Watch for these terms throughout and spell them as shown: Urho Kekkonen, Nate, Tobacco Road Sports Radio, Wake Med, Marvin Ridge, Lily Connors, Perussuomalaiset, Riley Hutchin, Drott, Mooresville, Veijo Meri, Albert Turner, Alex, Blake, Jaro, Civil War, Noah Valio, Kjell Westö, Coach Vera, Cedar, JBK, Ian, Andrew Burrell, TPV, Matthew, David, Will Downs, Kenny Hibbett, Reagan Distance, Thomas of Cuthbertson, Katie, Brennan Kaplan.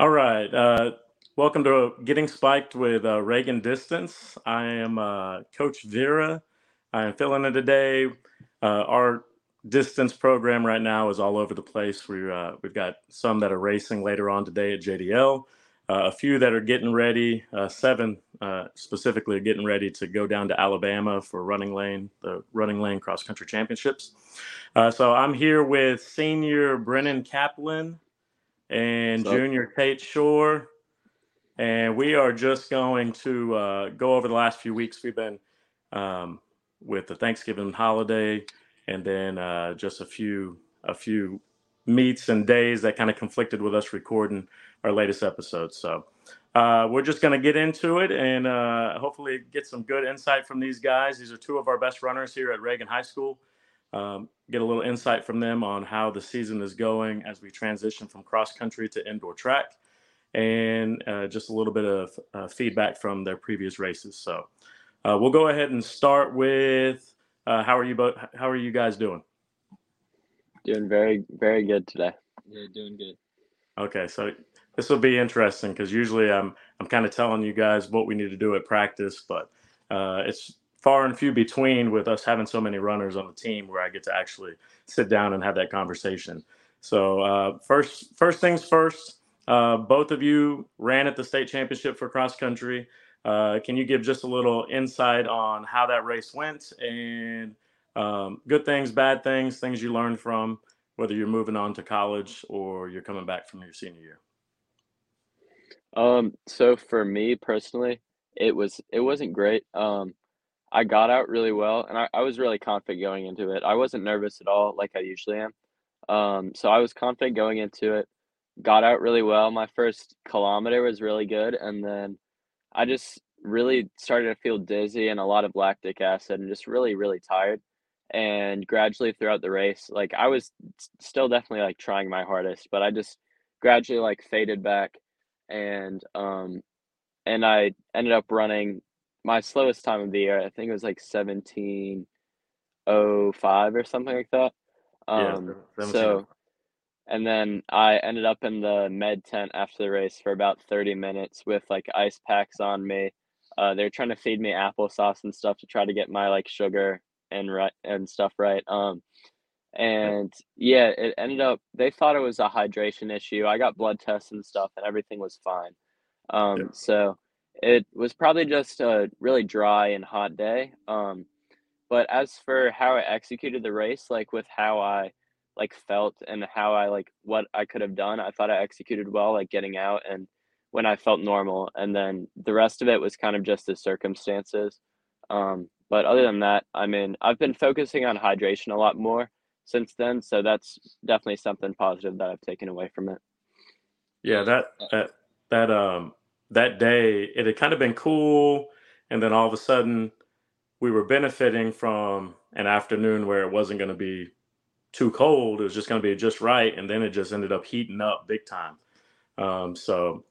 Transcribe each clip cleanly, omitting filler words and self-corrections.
All right. Welcome to Getting Spiked with Reagan Distance. I am Coach Vera. I am filling in today. Our distance program right now is all over the place. We've got some that are racing later on today at JDL. A few that are getting ready, seven specifically are getting ready to go down to Alabama for Running Lane, the Running Lane Cross Country Championships. So I'm here with senior Brennan Kaplan and junior Tate Shore. And we are just going to go over the last few weeks. We've been with the Thanksgiving holiday and then just a few meets and days that kind of conflicted with us recording our latest episode. So we're just going to get into it and hopefully get some good insight from these guys. These are two of our best runners here at Reagan High School. Get a little insight from them on how the season is going as we transition from cross country to indoor track, and just a little bit of feedback from their previous races. So we'll go ahead and start with how are you guys doing? Doing very, very good today. Yeah, doing good. Okay, so this will be interesting because usually I'm kind of telling you guys what we need to do at practice, but it's far and few between with us having so many runners on the team where I get to actually sit down and have that conversation. So first things first, both of you ran at the state championship for cross country. Can you give just a little insight on how that race went and good things, bad things, things you learned from, whether you're moving on to college or you're coming back from your senior year? So for me personally, it wasn't great. I got out really well, and I was really confident going into it. I wasn't nervous at all like I usually am. So I was confident going into it, got out really well. My first kilometer was really good, and then I just really started to feel dizzy and a lot of lactic acid and just really, really tired. And gradually throughout the race, like I was still definitely like trying my hardest, but I just gradually like faded back, and I ended up running my slowest time of the year. I think it was like 17:05 or something like that. So, and then I ended up in the med tent after the race for about 30 minutes with like ice packs on me. They're trying to feed me applesauce and stuff to try to get my like sugar and stuff right. And yeah, it ended up, they thought it was a hydration issue. I got blood tests and stuff and everything was fine. So it was probably just a really dry and hot day. But as for how I executed the race, like with how I like felt and how I like what I could have done, I thought I executed well, like getting out and when I felt normal. And then the rest of it was kind of just the circumstances. But other than that, I mean, I've been focusing on hydration a lot more since then. So that's definitely something positive that I've taken away from it. Yeah, that day, it had kind of been cool. And then all of a sudden we were benefiting from an afternoon where it wasn't going to be too cold. It was just going to be just right. And then it just ended up heating up big time. So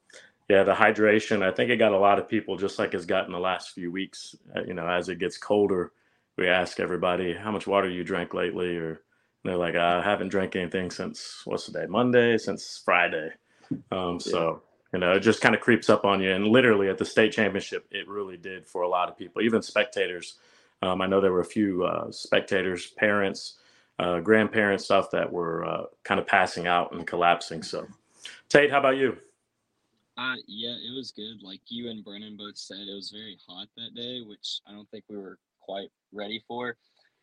yeah, the hydration, I think it got a lot of people just like it's gotten the last few weeks, you know, as it gets colder, we ask everybody, how much water you drank lately? Or they're like, I haven't drank anything since what's the day? Monday, since Friday. So, you know, it just kind of creeps up on you. And literally at the state championship, it really did for a lot of people, even spectators. I know there were a few spectators, parents, grandparents, stuff that were kind of passing out and collapsing. So, Tate, how about you? Yeah, it was good. Like you and Brennan both said, it was very hot that day, which I don't think we were quite ready for.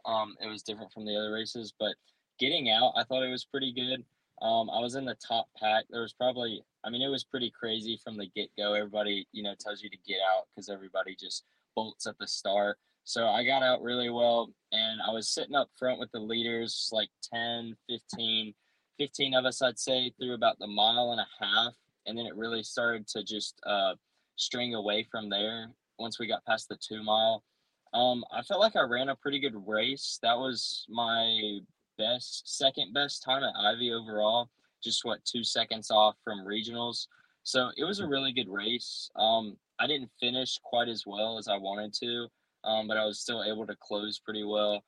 It was different from the other races, but getting out, I thought it was pretty good. I was in the top pack. There was probably, I mean, it was pretty crazy from the get-go. Everybody, you know, tells you to get out because everybody just bolts at the start. So I got out really well, and I was sitting up front with the leaders, like 10, 15, 15 of us, I'd say, through about the mile and a half. And then it really started to just string away from there once we got past the 2 mile. I felt like I ran a pretty good race. That was my second best time at Ivy overall, just 2 seconds off from regionals. So it was a really good race. I didn't finish quite as well as I wanted to, but I was still able to close pretty well.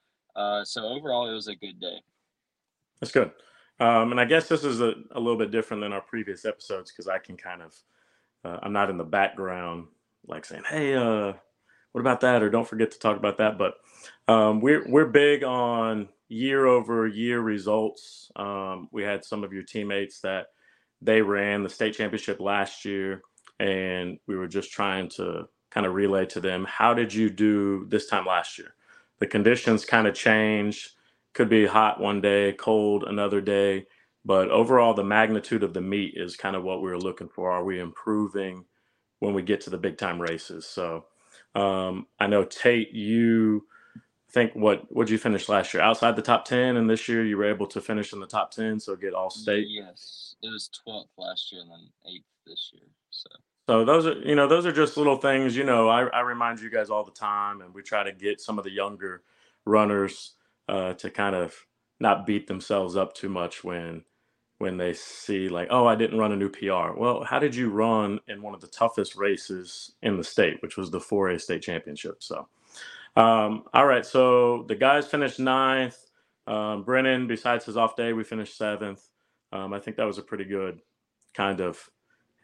So overall, it was a good day. That's good. And I guess this is a little bit different than our previous episodes because I can kind of, I'm not in the background like saying, hey, what about that? Or don't forget to talk about that. But we're big on year over year results. We had some of your teammates that they ran the state championship last year, and we were just trying to kind of relay to them, how did you do this time last year? The conditions kind of changed. Could be hot one day, cold another day, but overall the magnitude of the meet is kind of what we were looking for. Are we improving when we get to the big time races? So I know, Tate, you think what'd you finish last year? Outside the top 10, and this year you were able to finish in the top 10, so get all state. Yes, it was 12th last year and then 8th this year. So those are just little things. I remind you guys all the time, and we try to get some of the younger runners to kind of not beat themselves up too much when they see like, oh, I didn't run a new PR. Well, how did you run in one of the toughest races in the state, which was the 4A state championship? So, all right. So the guys finished 9th. Brennan, besides his off day, we finished 7th. I think that was a pretty good kind of,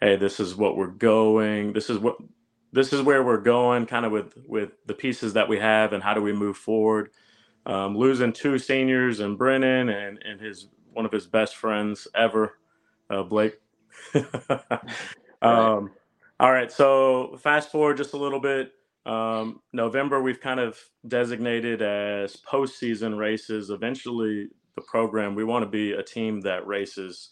hey, this is what we're going. This is where we're going, kind of with the pieces that we have and how do we move forward. Losing 2 seniors and Brennan and his one of his best friends ever, Blake. All right, so fast forward just a little bit. November we've kind of designated as postseason races. Eventually, the program, we want to be a team that races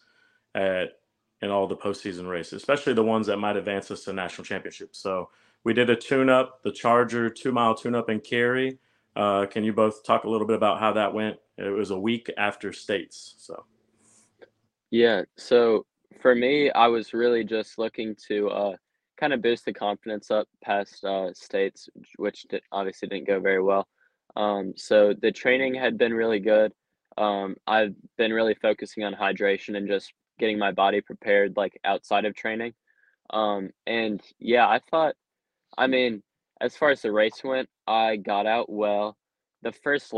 in all the postseason races, especially the ones that might advance us to national championships. So we did a tune-up, the Charger 2-mile tune-up in Cary. Can you both talk a little bit about how that went? It was a week after states. So, yeah. So for me, I was really just looking to kind of boost the confidence up past states, which obviously didn't go very well. So the training had been really good. I've been really focusing on hydration and just getting my body prepared, like outside of training. And yeah, as far as the race went, I got out well. The first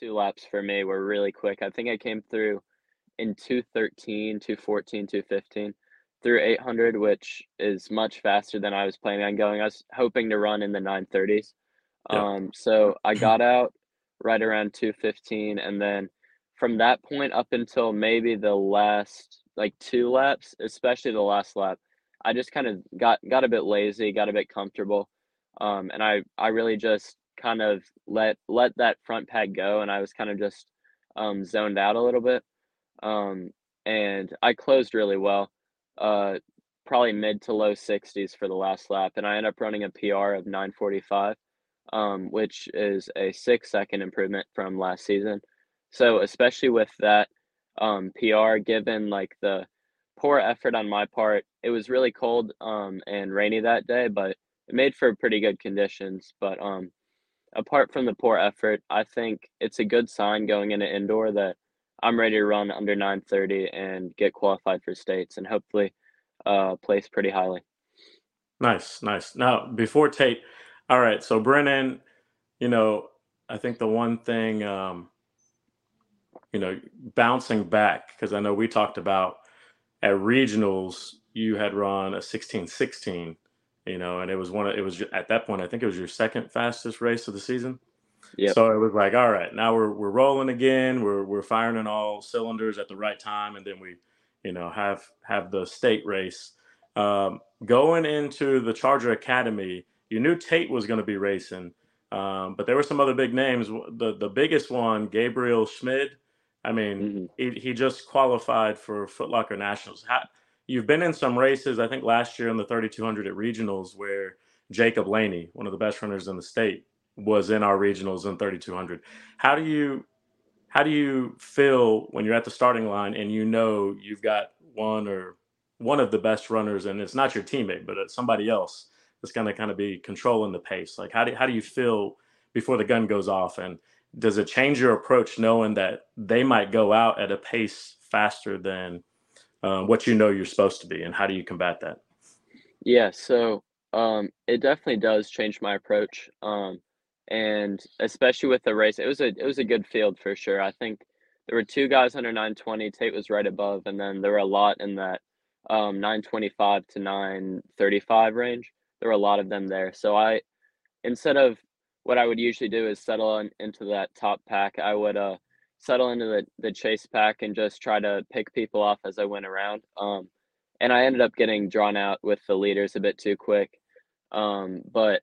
2 laps for me were really quick. I think I came through in 2:13, 2:14, 2:15 through 800, which is much faster than I was planning on going. I was hoping to run in the 9:30s. Yeah. So I got out right around 2:15, and then from that point up until maybe the last 2 laps, especially the last lap, I just kind of got a bit lazy, got a bit comfortable, and I really just kind of let that front pack go, and I was kind of just zoned out a little bit, and I closed really well, probably mid to low 60s for the last lap, and I ended up running a PR of 9:45, which is a 6-second improvement from last season. So especially with that PR, given the poor effort on my part, it was really cold and rainy that day, but it made for pretty good conditions. But apart from the poor effort, I think it's a good sign going into indoor that I'm ready to run under 9:30 and get qualified for states and hopefully place pretty highly. Nice. Now, before Tate, all right, so Brennan, I think the one thing, bouncing back, because I know we talked about at regionals, you had run a 16:16, and it was at that point, I think it was your second fastest race of the season. Yeah. So it was like, all right, now we're rolling again. We're firing on all cylinders at the right time. And then we, have the state race, going into the Charger Academy. You knew Tate was going to be racing, but there were some other big names. The biggest one, Gabriel Schmid. He just qualified for Foot Locker Nationals. You've been in some races, I think last year in the 3,200 at regionals, where Jacob Laney, one of the best runners in the state, was in our regionals in 3,200. How do you feel when you're at the starting line and you've got one of the best runners, and it's not your teammate, but it's somebody else that's going to kind of be controlling the pace? Like, how do you feel before the gun goes off, and does it change your approach knowing that they might go out at a pace faster than what you're supposed to be, and how do you combat that? Yeah, so it definitely does change my approach, and especially with the race, it was a good field for sure. I think there were two guys under 920. Tate was right above, and then there were a lot in that 925 to 935 range. There were a lot of them there. So I, instead of what I would usually do is settle on, into that top pack, I would settle into the chase pack and just try to pick people off as I went around. And I ended up getting drawn out with the leaders a bit too quick. But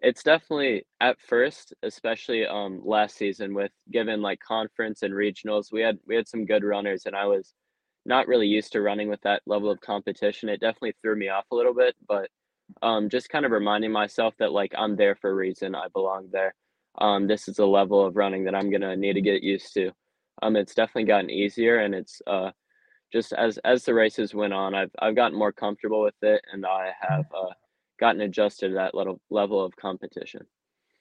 it's definitely at first, especially last season, with given like conference and regionals, we had some good runners, and I was not really used to running with that level of competition. It definitely threw me off a little bit, but just kind of reminding myself that like I'm there for a reason, I belong there. This is a level of running that I'm gonna need to get used to. It's definitely gotten easier, and it's just as the races went on, I've gotten more comfortable with it, and I have gotten adjusted to that level of competition.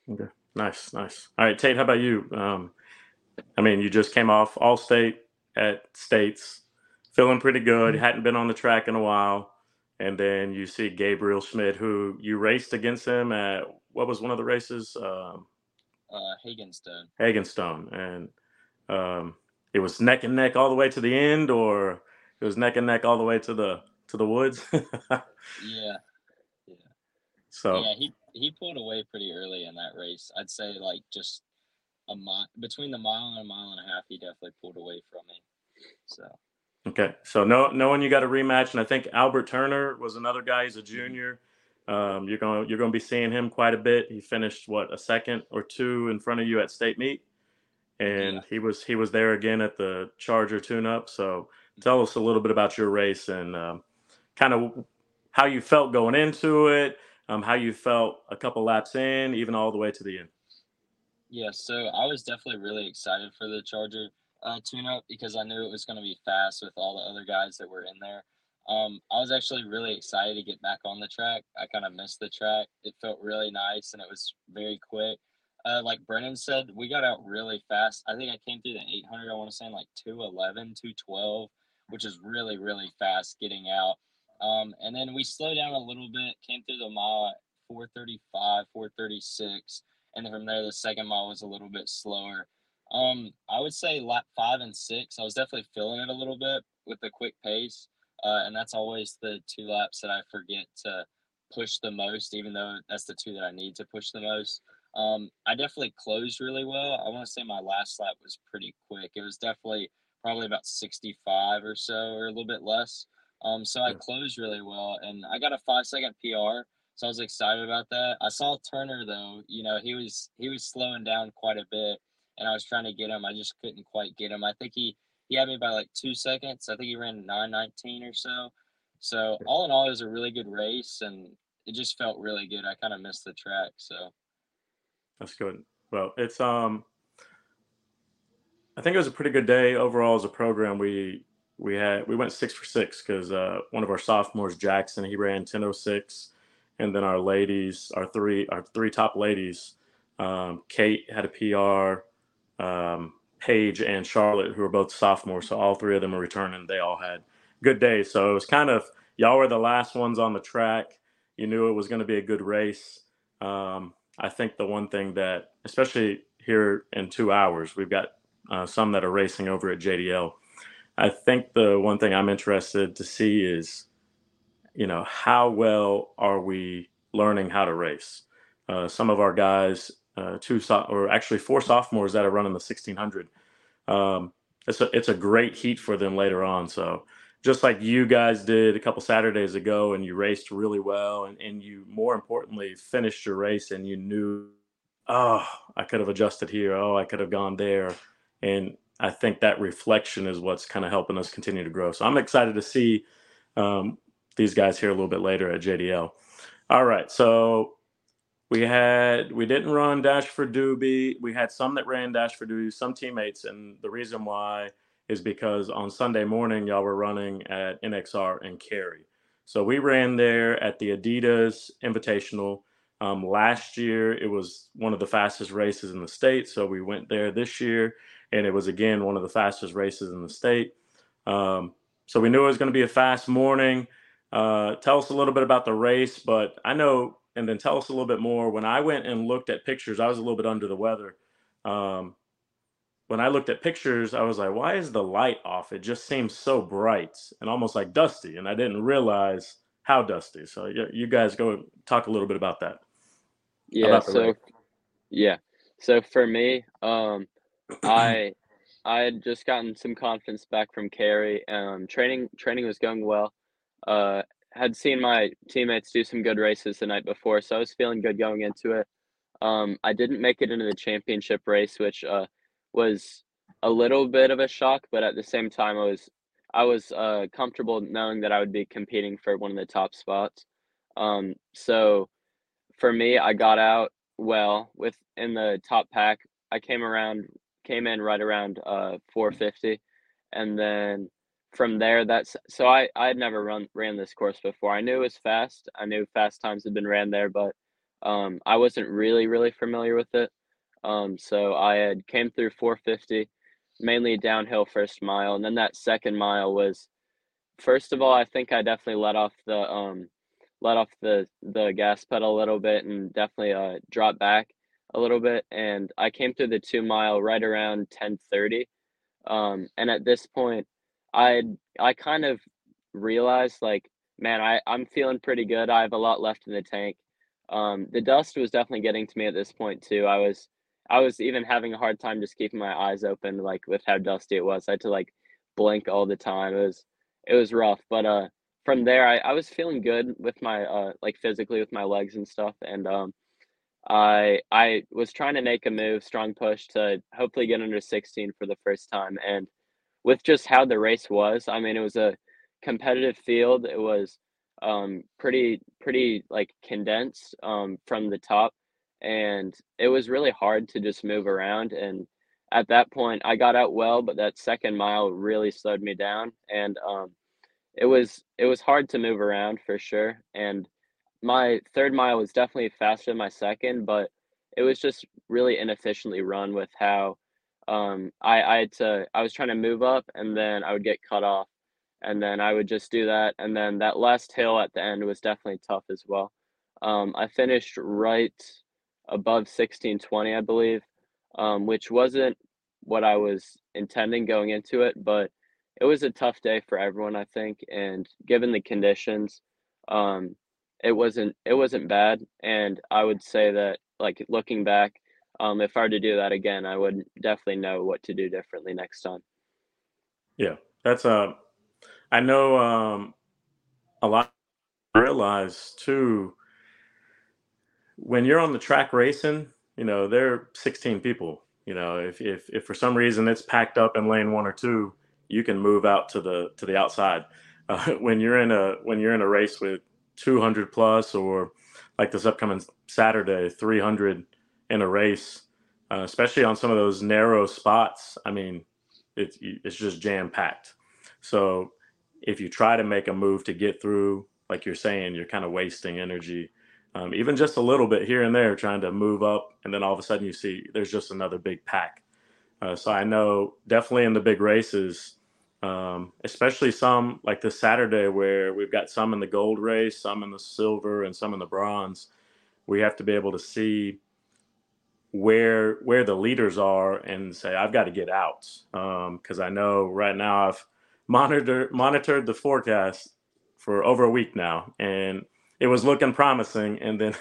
Okay, nice. All right, Tate, how about you? I mean, you just came off All-State at States, feeling pretty good. Mm-hmm. Hadn't been on the track in a while. And then you see Gabriel Schmid, who you raced against him at, what was one of the races? Hagenstone. And it was neck and neck all the way to the end, or it was neck and neck all the way to the woods? Yeah. So yeah, he pulled away pretty early in that race. I'd say like just a mile, between the mile and a mile and a half, he definitely pulled away from me. So. Okay, so knowing you got a rematch, and I think Albert Turner was another guy. He's a junior. You're gonna be seeing him quite a bit. He finished a second or two in front of you at state meet, and he was there again at the Charger tune-up. So tell us a little bit about your race and kind of how you felt going into it, how you felt a couple laps in, even all the way to the end. Yeah, so I was definitely really excited for the Charger tune-up because I knew it was going to be fast with all the other guys that were in there. I was actually really excited to get back on the track. I kind of missed the track. It felt really nice, and it was very quick. Like Brennan said, we got out really fast. I think I came through the 800, I want to say, in like 211, 212, which is really, really fast getting out. And then we slowed down a little bit, came through the mile at 435, 436, and then from there the second mile was a little bit slower. I would say lap 5 and 6, I was definitely feeling it a little bit with the quick pace. And that's always the two laps that I forget to push the most, even though that's the two that I need to push the most. I definitely closed really well. I want to say my last lap was pretty quick. It was definitely probably about 65 or so, or a little bit less. So I closed really well, and I got a 5-second PR. So I was excited about that. I saw Turner though, he was slowing down quite a bit. And I was trying to get him. I just couldn't quite get him. I think he had me by like 2 seconds. I think he ran 9:19 or so. So all in all, it was a really good race, and it just felt really good. I kind of missed the track, so. That's good. Well, it's I think it was a pretty good day overall as a program. We went 6 for 6 because one of our sophomores, Jackson, he ran 10:06, and then our three top ladies, Kate had a PR. Paige and Charlotte, who are both sophomores, so all three of them are returning. They all had good days, so it was kind of, y'all were the last ones on the track. You knew it was going to be a good race. I think the one thing that, especially here in 2 hours, we've got some that are racing over at JDL. I think the one thing I'm interested to see is, how well are we learning how to race? Some of our guys, four sophomores that are running the 1600. It's a great heat for them later on. So just like you guys did a couple Saturdays ago, and you raced really well, and you, more importantly, finished your race, and you knew, oh, I could have adjusted here. Oh, I could have gone there. And I think that reflection is what's kind of helping us continue to grow. So I'm excited to see these guys here a little bit later at JDL. All right. So we didn't run Dash for Doobie. We had some that ran Dash for Doobie, some teammates. And the reason why is because on Sunday morning, y'all were running at NXR and Cary. So we ran there at the Adidas Invitational. Last year, it was one of the fastest races in the state. So we went there this year, and it was, again, one of the fastest races in the state. So we knew it was going to be a fast morning. Tell us a little bit about the race, but I know... And then tell us a little bit more. When I went and looked at pictures, I was a little bit under the weather. when I looked at pictures, I was like, why is the light off? It just seems so bright and almost like dusty. And I didn't realize how dusty. So you guys go talk a little bit about that. Yeah. About So for me, I had just gotten some confidence back from Carrie. Training was going well. Had seen my teammates do some good races the night before, so I was feeling good going into it. I didn't make it into the championship race, which was a little bit of a shock, but at the same time, I was comfortable knowing that I would be competing for one of the top spots. So for me, I got out well in the top pack. I came in right around 450, and then from there, I had never ran this course before. I knew it was fast. I knew fast times had been ran there, but I wasn't really familiar with it. So I had came through 450, mainly downhill first mile, and then that second mile was, first of all, I think I definitely let off the gas pedal a little bit and definitely dropped back a little bit, and I came through the 2 mile right around 1030, and at this point I kind of realized, like, man, I'm feeling pretty good. I have a lot left in the tank. The dust was definitely getting to me at this point too. I was even having a hard time just keeping my eyes open, like, with how dusty it was. I had to, like, blink all the time. It was rough, but from there I was feeling good with my physically with my legs and stuff, and I was trying to make a move, strong push, to hopefully get under 16 for the first time. And with just how the race was, I mean, it was a competitive field. It was pretty like condensed from the top, and it was really hard to just move around. And at that point, I got out well, but that second mile really slowed me down, and it was hard to move around for sure. And my third mile was definitely faster than my second, but it was just really inefficiently run with how I was trying to move up, and then I would get cut off, and then I would just do that. And then that last hill at the end was definitely tough as well. I finished right above 1620, I believe, which wasn't what I was intending going into it, but it was a tough day for everyone, I think. And given the conditions, it wasn't bad. And I would say that, like, looking back, if I were to do that again, I would definitely know what to do differently next time. Yeah, that's I know a lot. I realize too, when you're on the track racing, you know, there are 16 people. You know, if for some reason it's packed up in lane 1 or 2, you can move out to the outside. When you're in a race with 200 plus, or like this upcoming Saturday, 300 in a race, especially on some of those narrow spots, I mean, it's just jam-packed. So if you try to make a move to get through, like you're saying, you're kind of wasting energy, even just a little bit here and there, trying to move up, and then all of a sudden you see there's just another big pack. So I know definitely in the big races, especially some like this Saturday, where we've got some in the gold race, some in the silver, and some in the bronze, we have to be able to see where the leaders are and say, I've got to get out, because I know right now I've monitored the forecast for over a week now, and it was looking promising. And then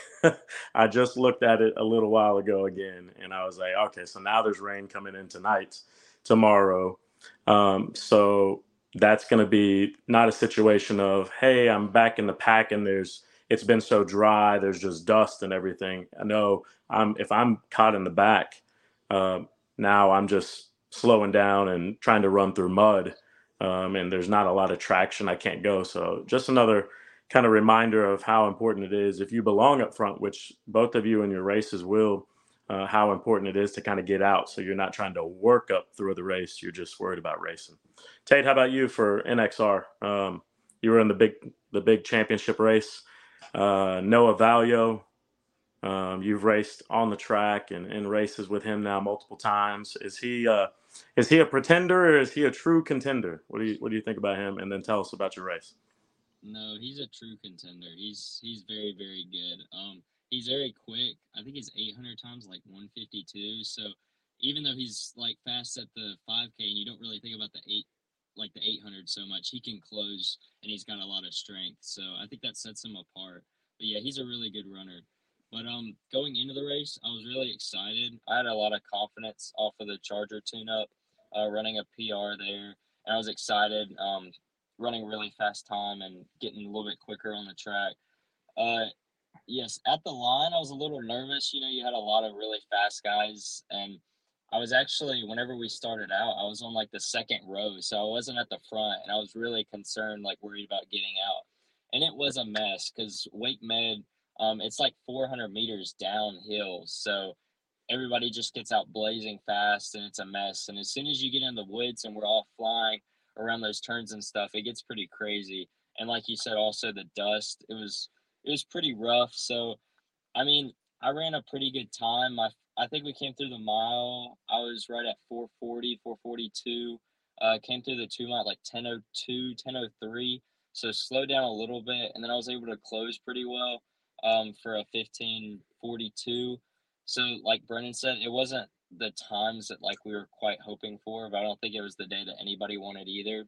I just looked at it a little while ago again, and I was like, okay, so now there's rain coming in tonight, tomorrow. So that's going to be not a situation of, hey, I'm back in the pack and it's been so dry, there's just dust and everything. I know if I'm caught in the back, now I'm just slowing down and trying to run through mud, and there's not a lot of traction. I can't go. So just another kind of reminder of how important it is, if you belong up front, which both of you in your races will, how important it is to kind of get out, so you're not trying to work up through the race. You're just worried about racing. Tate, how about you for NXR? You were in the big championship race. Noah Valio, you've raced on the track and in races with him now multiple times. Is he a pretender, or is he a true contender? What do you think about him? And then tell us about your race. No, he's a true contender. He's very, very good. He's very quick. I think he's 800 times like 152. So even though he's like fast at the 5K and you don't really think about the 800 so much, he can close and he's got a lot of strength. So I think that sets him apart. But yeah, he's a really good runner. But going into the race, I was really excited. I had a lot of confidence off of the Charger tune-up, running a PR there. And I was excited, running really fast time and getting a little bit quicker on the track. Yes, at the line, I was a little nervous. You know, you had a lot of really fast guys. And I was actually, whenever we started out, I was on, like, the second row. So I wasn't at the front, and I was really concerned, like, worried about getting out. And it was a mess because Wake Med, it's like 400 meters downhill, so everybody just gets out blazing fast, and it's a mess. And as soon as you get in the woods and we're all flying around those turns and stuff, it gets pretty crazy. And like you said, also the dust, it was pretty rough. So, I mean, I ran a pretty good time. I think we came through the mile. I was right at 440, 442. Came through the 2 mile like 10:02, 10:03. So slowed down a little bit, and then I was able to close pretty well. For a 15:42. So like Brennan said, it wasn't the times that like we were quite hoping for, but I don't think it was the day that anybody wanted either.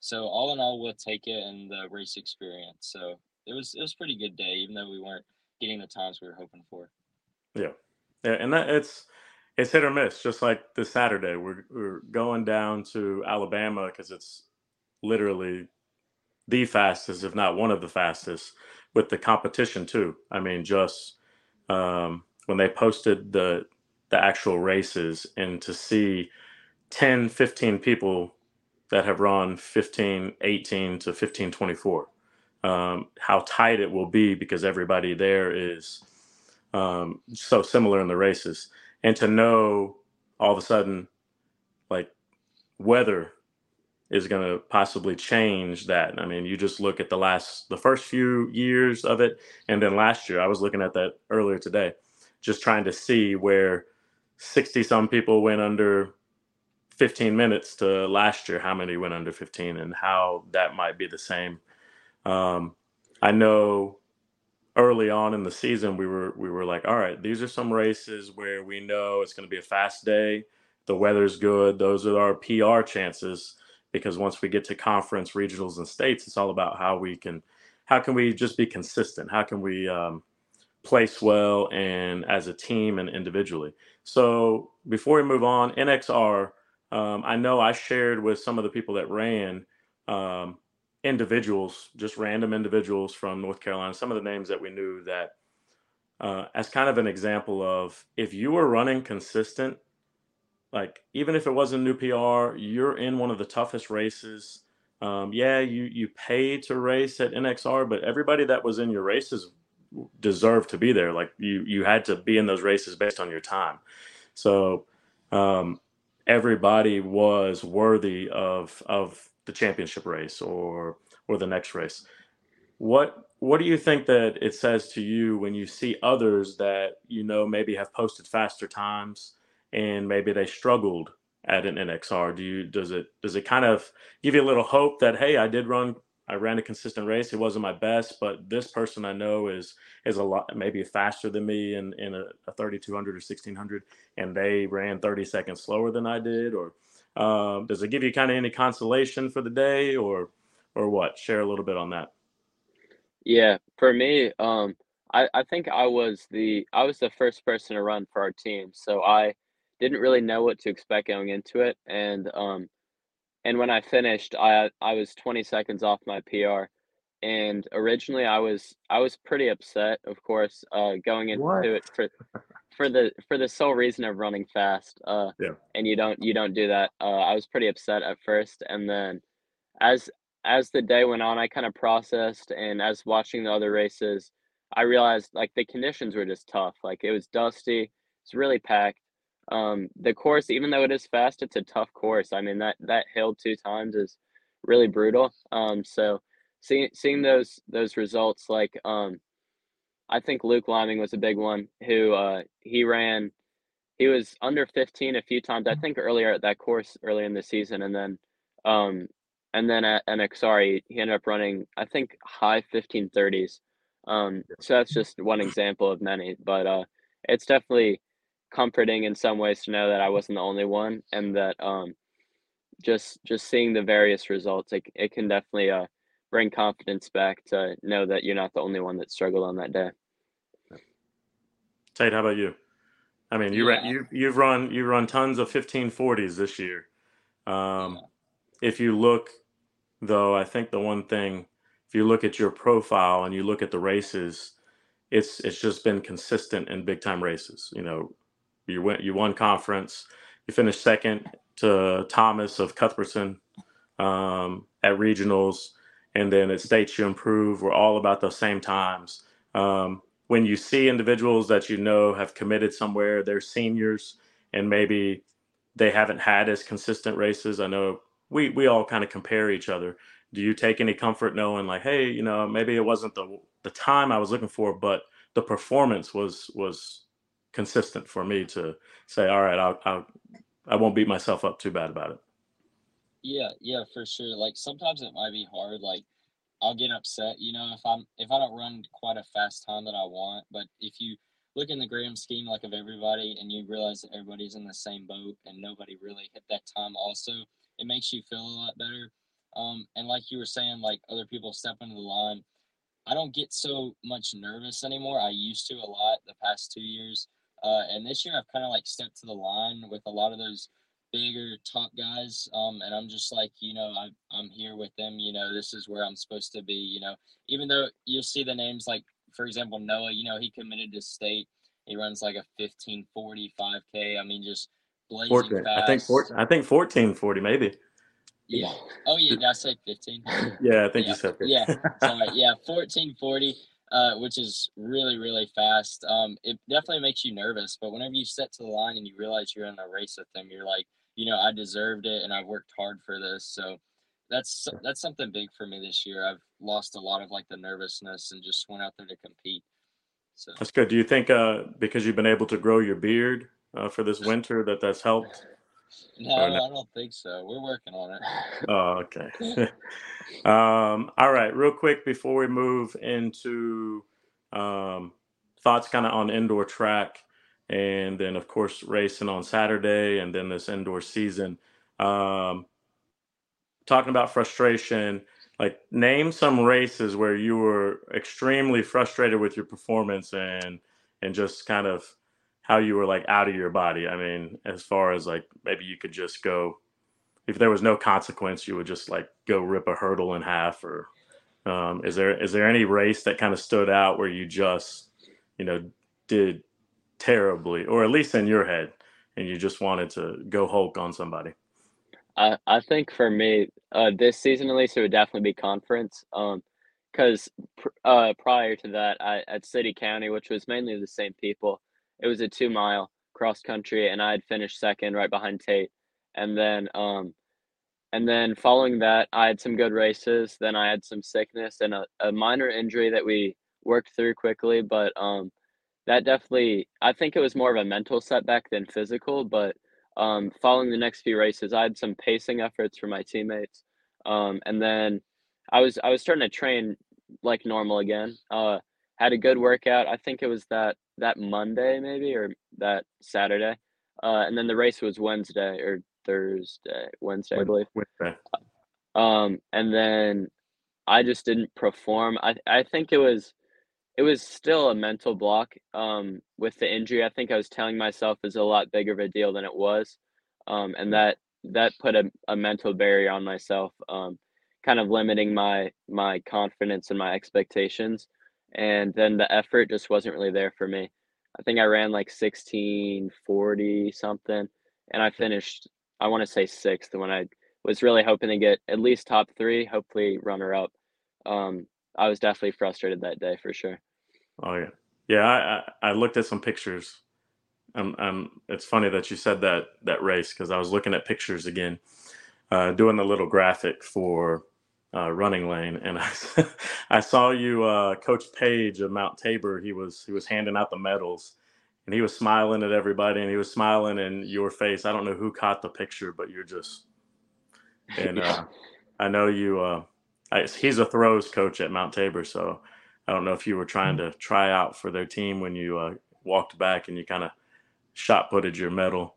So all in all, we'll take it and the race experience. So it was a pretty good day, even though we weren't getting the times we were hoping for. Yeah. And that it's hit or miss, just like this Saturday. We're going down to Alabama because it's literally the fastest, if not one of the fastest, with the competition too. I mean, just when they posted the actual races, and to see 10, 15 people that have run 15:18 to 15:24, how tight it will be because everybody there is so similar in the races. And to know all of a sudden, like, weather is going to possibly change that. I mean, you just look at the first few years of it. And then last year, I was looking at that earlier today, just trying to see where 60 some people went under 15 minutes to last year, how many went under 15, and how that might be the same. I know early on in the season, we were like, all right, these are some races where we know it's going to be a fast day. The weather's good. Those are our PR chances. Because once we get to conference, regionals, and states, it's all about how can we just be consistent? How can we place well and as a team and individually? So before we move on, NXR, I know I shared with some of the people that ran individuals, just random individuals from North Carolina, some of the names that we knew that as kind of an example of, if you were running consistent, like, even if it wasn't new PR, you're in one of the toughest races. You paid to race at NXR, but everybody that was in your races deserved to be there. Like, you had to be in those races based on your time. So everybody was worthy of the championship race or the next race. What do you think that it says to you when you see others that, you know, maybe have posted faster times, and maybe they struggled at an NXR? Does it kind of give you a little hope that, hey, I ran a consistent race. It wasn't my best, but this person I know is a lot, maybe faster than me in a 3200 or 1600, and they ran 30 seconds slower than I did? Or does it give you kind of any consolation for the day, or what? Share a little bit on that. Yeah, for me, I think I was the first person to run for our team, so I didn't really know what to expect going into it. And when I finished, I was 20 seconds off my PR, and originally I was pretty upset, of course, going into it for the sole reason of running fast. And you don't do that. I was pretty upset at first, and then as the day went on, I kind of processed, and as watching the other races, I realized, like, the conditions were just tough. Like, it was dusty, it's really packed. The course, even though it is fast, it's a tough course. I mean, that hill 2 times is really brutal. So seeing those results, like, I think Luke Liming was a big one who he was under 15 a few times, I think, earlier at that course, early in the season, and then at NXR he ended up running, I think, high 15:30s. So that's just one example of many, but it's definitely comforting in some ways to know that I wasn't the only one, and that just seeing the various results, it can definitely bring confidence back to know that you're not the only one that struggled on that day. Tate, how about you? I mean, you've run tons of 1540s this year. If you look, though, I think the one thing, if you look at your profile and you look at the races, it's just been consistent in big time races. You know, you won conference, you finished second to Thomas of Cuthbertson at regionals, and then at states you improve. We're all about those same times. When you see individuals that you know have committed somewhere, they're seniors, and maybe they haven't had as consistent races. I know we all kind of compare each other. Do you take any comfort knowing, like, hey, you know, maybe it wasn't the time I was looking for, but the performance was consistent for me to say, all right, I won't beat myself up too bad about it. Yeah, for sure. Like, sometimes it might be hard. Like, I'll get upset, you know, if I don't run quite a fast time that I want. But if you look in the grand scheme, like, of everybody, and you realize that everybody's in the same boat and nobody really hit that time also, it makes you feel a lot better. And like you were saying, like, other people step into the line. I don't get so much nervous anymore. I used to a lot the past 2 years. And this year I've kind of, like, stepped to the line with a lot of those bigger top guys, and I'm just like, you know, I'm here with them, you know, this is where I'm supposed to be, you know, even though you'll see the names, like, for example, Noah, you know, he committed to state, he runs like a 1540 5k, I mean, just blazing 14, fast. I think 1440 maybe. Yeah. Oh yeah, did I say 15? Yeah, I think you said 15. Yeah, sorry. Yeah, 1440, which is really, really fast. It definitely makes you nervous, but whenever you set to the line and you realize you're in a race with them, you're like, you know, I deserved it and I worked hard for this. So that's something big for me this year. I've lost a lot of, like, the nervousness and just went out there to compete. So that's good. Do you think because you've been able to grow your beard for this winter that's helped? No, I don't think so. We're working on it. Oh, okay. All right, real quick before we move into thoughts kind of on indoor track, and then, of course, racing on Saturday, and then this indoor season. Talking about frustration, like, name some races where you were extremely frustrated with your performance and just kind of how you were, like, out of your body. I mean, as far as, like, maybe you could just go, if there was no consequence, you would just, like, go rip a hurdle in half, or is there any race that kind of stood out where you just, you know, did terribly, or at least in your head, and you just wanted to go Hulk on somebody? I think for me, this season at least, it would definitely be conference, because prior to that, at City County, which was mainly the same people, it was a 2 mile cross country, and I had finished second right behind Tate. And then following that, I had some good races. Then I had some sickness and a minor injury that we worked through quickly. But that definitely, I think it was more of a mental setback than physical. But following the next few races, I had some pacing efforts for my teammates. And then I was starting to train like normal again. Had a good workout. I think it was that Monday maybe, or that Saturday. And then the race was Wednesday, I believe. Wednesday. And then I just didn't perform. I think it was still a mental block with the injury. I think I was telling myself it was a lot bigger of a deal than it was. And that put a mental barrier on myself, kind of limiting my confidence and my expectations. And then the effort just wasn't really there for me. I think I ran like 16:40 something, and I finished, I want to say, sixth, when I was really hoping to get at least top three, hopefully runner up. I was definitely frustrated that day for sure. Oh yeah, I looked at some pictures. It's funny that you said that race, because I was looking at pictures again, doing the little graphic for Running Lane, and I saw you, Coach Paige of Mount Tabor. He was handing out the medals, and he was smiling at everybody, and he was smiling in your face. I don't know who caught the picture, but you're just, and I know you. He's a throws coach at Mount Tabor, so I don't know if you were trying to try out for their team when you walked back, and you kind of shot putted your medal.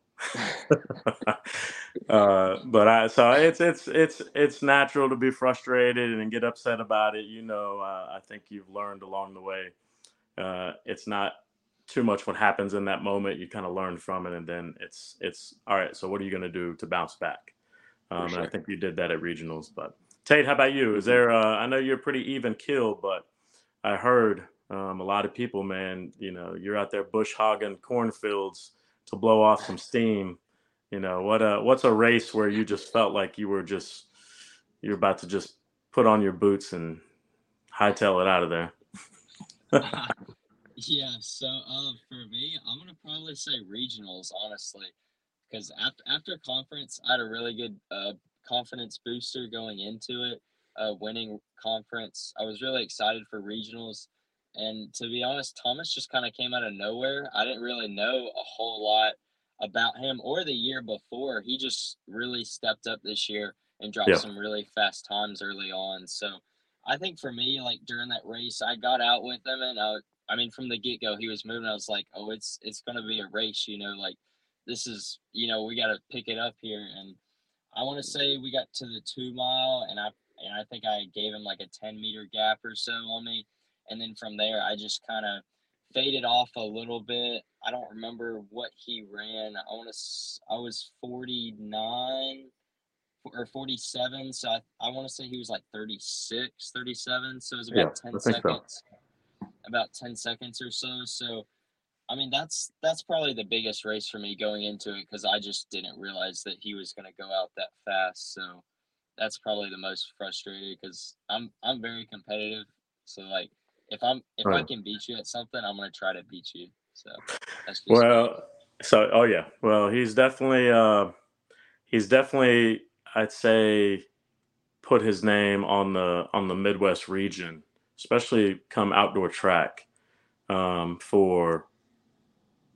So it's natural to be frustrated and get upset about it. You know, I think you've learned along the way. It's not too much what happens in that moment. You kind of learn from it, and then it's all right. So what are you going to do to bounce back? Sure. And I think you did that at regionals. But Tate, how about you? Is there? I know you're pretty even keel, but I heard a lot of people, man. You know, you're out there bush hogging cornfields to blow off some steam. You know, what's a race where you just felt like you're about to just put on your boots and hightail it out of there? Yeah, so for me, I'm going to probably say regionals, honestly, because after conference, I had a really good confidence booster going into it, winning conference. I was really excited for regionals. And to be honest, Thomas just kind of came out of nowhere. I didn't really know a whole lot about him or the year before. He just really stepped up this year and dropped some really fast times early on. So I think for me, like during that race, I got out with him, and I mean, from the get-go, he was moving. I was like, oh, it's going to be a race, you know, like this is, you know, we got to pick it up here. And I want to say we got to the 2 mile, and I think I gave him like a 10-meter gap or so on me. And then from there, I just kind of faded off a little bit. I don't remember what he ran. I was 49 or 47. So I want to say he was like 36, 37. So it was about 10 seconds, about 10 seconds or so. So, I mean, that's probably the biggest race for me going into it, because I just didn't realize that he was going to go out that fast. So that's probably the most frustrating, because I'm very competitive. So, like, If I can beat you at something, I'm gonna try to beat you. So that's just Well, he's definitely I'd say put his name on the Midwest region, especially come outdoor track. For,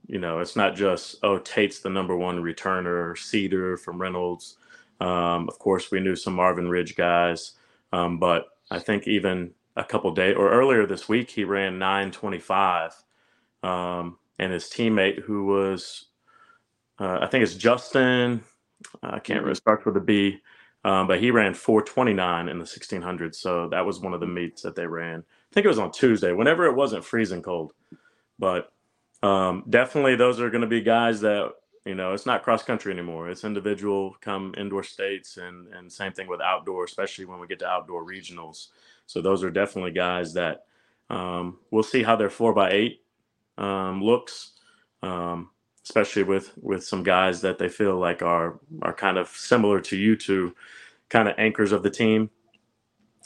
you know, it's not just, oh, Tate's the #1 returner, Cedar from Reynolds. Of course we knew some Marvin Ridge guys, but I think even a couple days or earlier this week, he ran 9:25, and his teammate, who was, I think it's Justin, I can't remember, starts with a B, but he ran 4:29 in the 1600. So that was one of the meets that they ran. I think it was on Tuesday, whenever it wasn't freezing cold. But definitely those are going to be guys that, you know, it's not cross country anymore. It's individual come indoor states, and same thing with outdoor, especially when we get to outdoor regionals. So those are definitely guys that we'll see how their 4x8 looks, especially with some guys that they feel like are kind of similar to you two, kind of anchors of the team.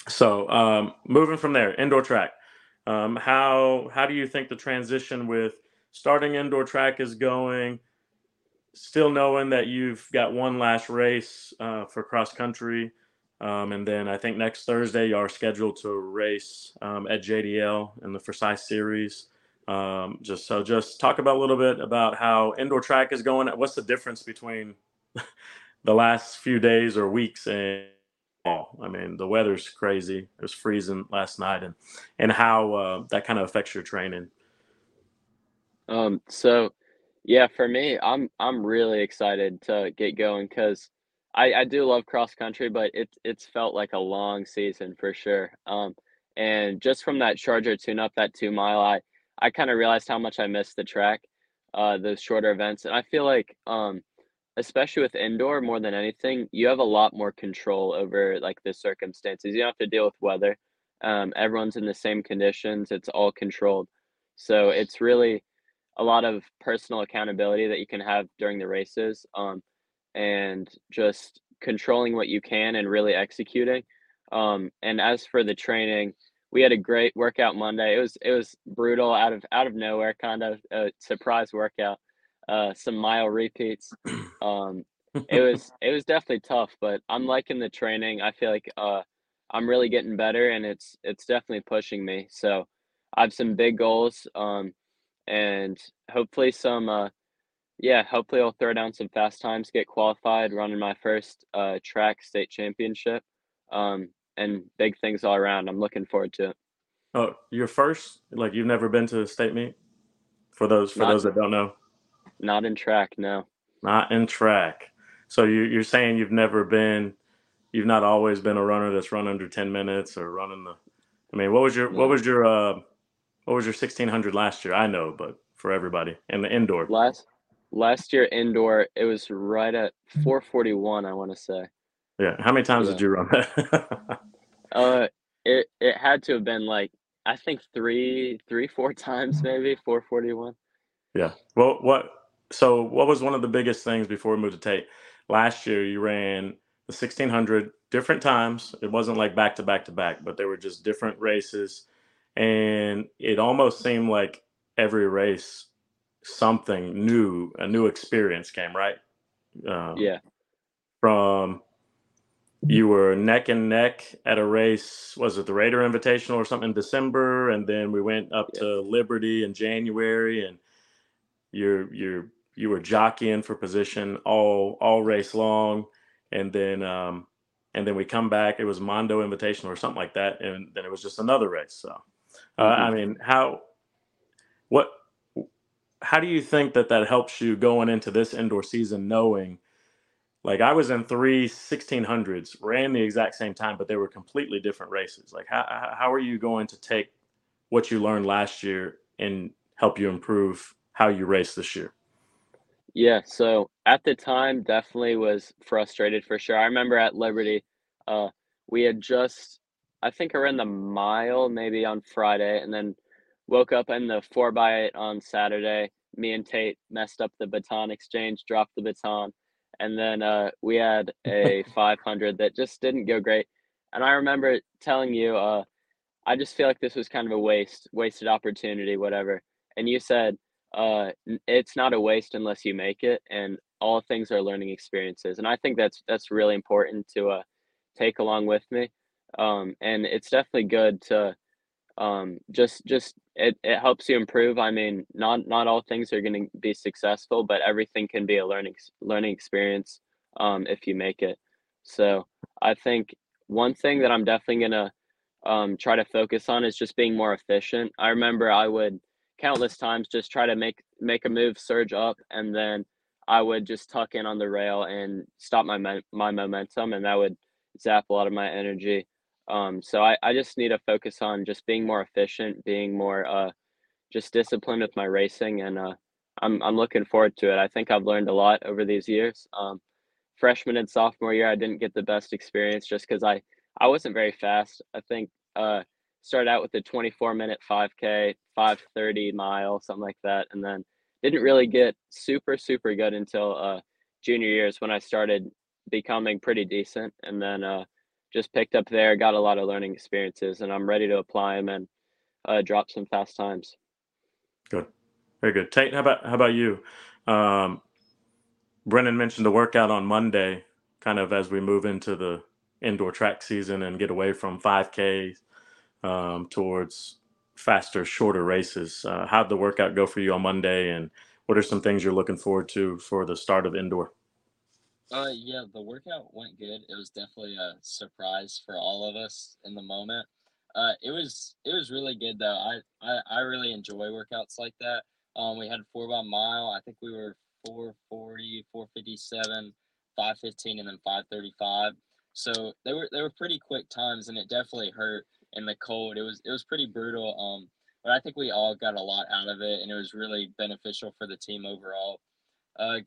So moving from there, indoor track. How do you think the transition with starting indoor track is going, still knowing that you've got one last race for cross country? And then I think next Thursday you are scheduled to race at JDL in the Forsyth series. Just talk about a little bit about how indoor track is going. What's the difference between the last few days or weeks and fall? I mean, the weather's crazy. It was freezing last night, and how that kind of affects your training. So, yeah, for me, I'm really excited to get going, because I do love cross country, but it's felt like a long season for sure. And just from that Charger tune-up, that 2 mile, I kind of realized how much I missed the track, those shorter events. And I feel like, especially with indoor, more than anything, you have a lot more control over like the circumstances. You don't have to deal with weather. Everyone's in the same conditions. It's all controlled. So it's really a lot of personal accountability that you can have during the races. And just controlling what you can and really executing. And as for the training, we had a great workout Monday. It was brutal, out of nowhere, kind of a surprise workout. Some mile repeats. It was definitely tough, but I'm liking the training. I feel like I'm really getting better, and it's definitely pushing me. So I have some big goals, and hopefully some. Hopefully I'll throw down some fast times, get qualified, running my first track state championship, and big things all around. I'm looking forward to it. Oh, your first? Like, you've never been to a state meet? For those that don't know. Not in track, no. Not in track. So you're saying you've not always been a runner that's run under 10 minutes or running the. I mean, what was your 1600 last year? I know, but for everybody and the indoor. Last year indoor, it was right at 4:41. I want to say. Yeah. How many times did you run that? It had to have been like, I think four times, maybe 4:41. Yeah. Well, what was one of the biggest things before we moved to Tate? Last year you ran the 1600 different times. It wasn't like back to back to back, but they were just different races. And it almost seemed like every race, something new, a new experience came, right? Yeah. From you were neck and neck at a race, was it the Raider Invitational or something in December? And then we went up to Liberty in January, and you were jockeying for position all race long. And then and then we come back, it was Mondo Invitational or something like that, and then it was just another race. So I mean, how do you think that helps you going into this indoor season, knowing like I was in three 1600s, ran the exact same time, but they were completely different races? Like how are you going to take what you learned last year and help you improve how you race this year? Yeah, so at the time, definitely was frustrated for sure. I remember at Liberty, we had just, I think I ran the mile maybe on Friday, and then woke up in the 4x8 on Saturday. Me and Tate messed up the baton exchange, dropped the baton, and then we had a 500 that just didn't go great. And I remember telling you, I just feel like this was kind of a wasted opportunity, whatever. And you said, it's not a waste unless you make it, and all things are learning experiences. And I think that's really important to take along with me, and it's definitely good to just it helps you improve. I mean, not all things are going to be successful, but everything can be a learning experience if you make it. So I think one thing that I'm definitely going to try to focus on is just being more efficient. I remember I would countless times just try to make a move, surge up, and then I would just tuck in on the rail and stop my momentum, and that would zap a lot of my energy. So I just need to focus on just being more efficient, being more just disciplined with my racing, and I'm looking forward to it. I think I've learned a lot over these years. Freshman and sophomore year, I didn't get the best experience just because I wasn't very fast. I think started out with a 24-minute 5K, 5:30 mile, something like that, and then didn't really get super good until junior years when I started becoming pretty decent, and then just picked up there, got a lot of learning experiences, and I'm ready to apply them and drop some fast times. Good, very good. Tate, how about you? Brennan mentioned the workout on Monday, kind of as we move into the indoor track season and get away from 5K towards faster, shorter races. How'd the workout go for you on Monday, and what are some things you're looking forward to for the start of indoor? Yeah, the workout went good. It was definitely a surprise for all of us in the moment. It was really good though. I really enjoy workouts like that. We had 4x mile. I think we were 4:40, 4:57, 5:15, and then 5:35. So they were pretty quick times, and it definitely hurt. In the cold, it was pretty brutal, but I think we all got a lot out of it, and it was really beneficial for the team overall.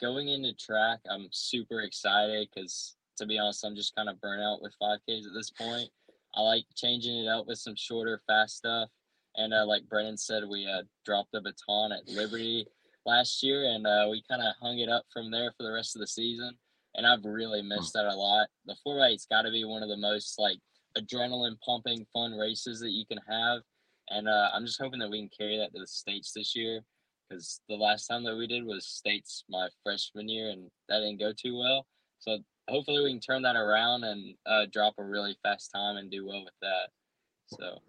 Going into track, I'm super excited because, to be honest, I'm just kind of burnt out with 5Ks at this point. I like changing it up with some shorter, fast stuff, and like Brennan said, we dropped the baton at Liberty last year, and we kind of hung it up from there for the rest of the season, and I've really missed that a lot. The 4x8's got to be one of the most, like, adrenaline pumping fun races that you can have, and I'm just hoping that we can carry that to the States this year, because the last time that we did was States my freshman year, and that didn't go too well. So hopefully we can turn that around and drop a really fast time and do well with that. So